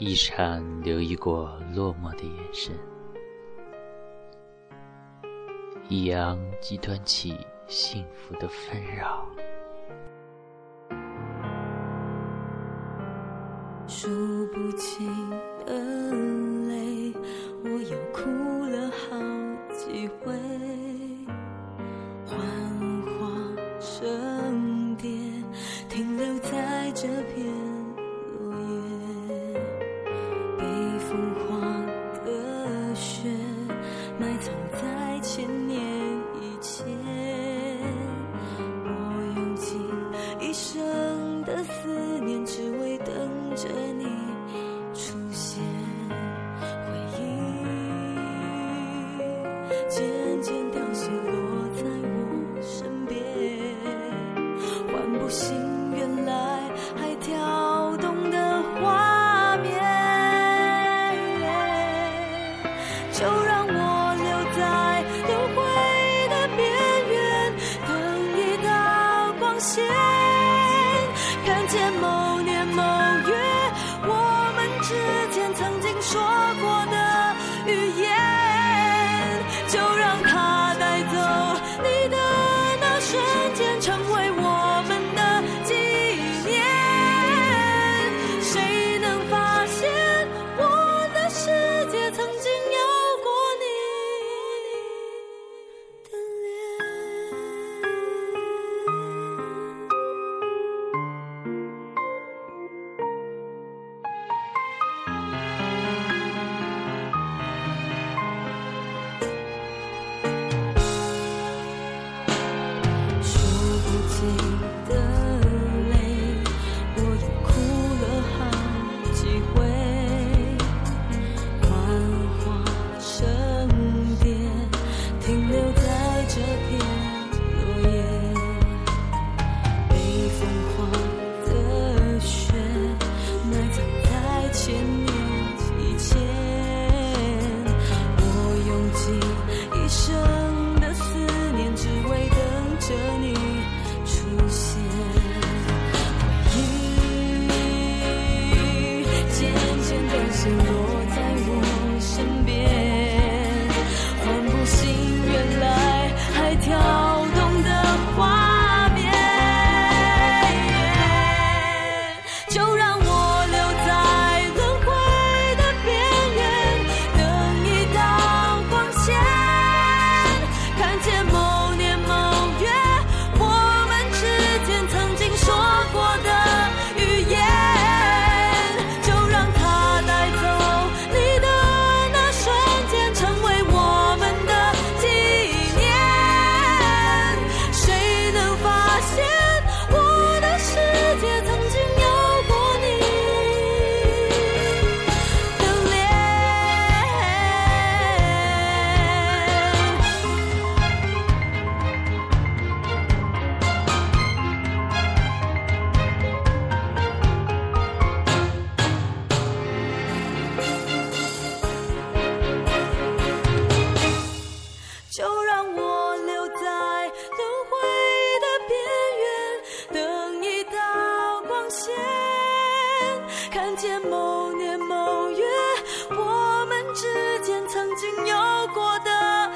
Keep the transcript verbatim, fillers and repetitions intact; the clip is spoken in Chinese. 一闪留意过落寞的眼神。一阳极端起幸福的纷扰，数不清的泪，我又哭了好几回。幻化成蝶，停留在这片曾经有过的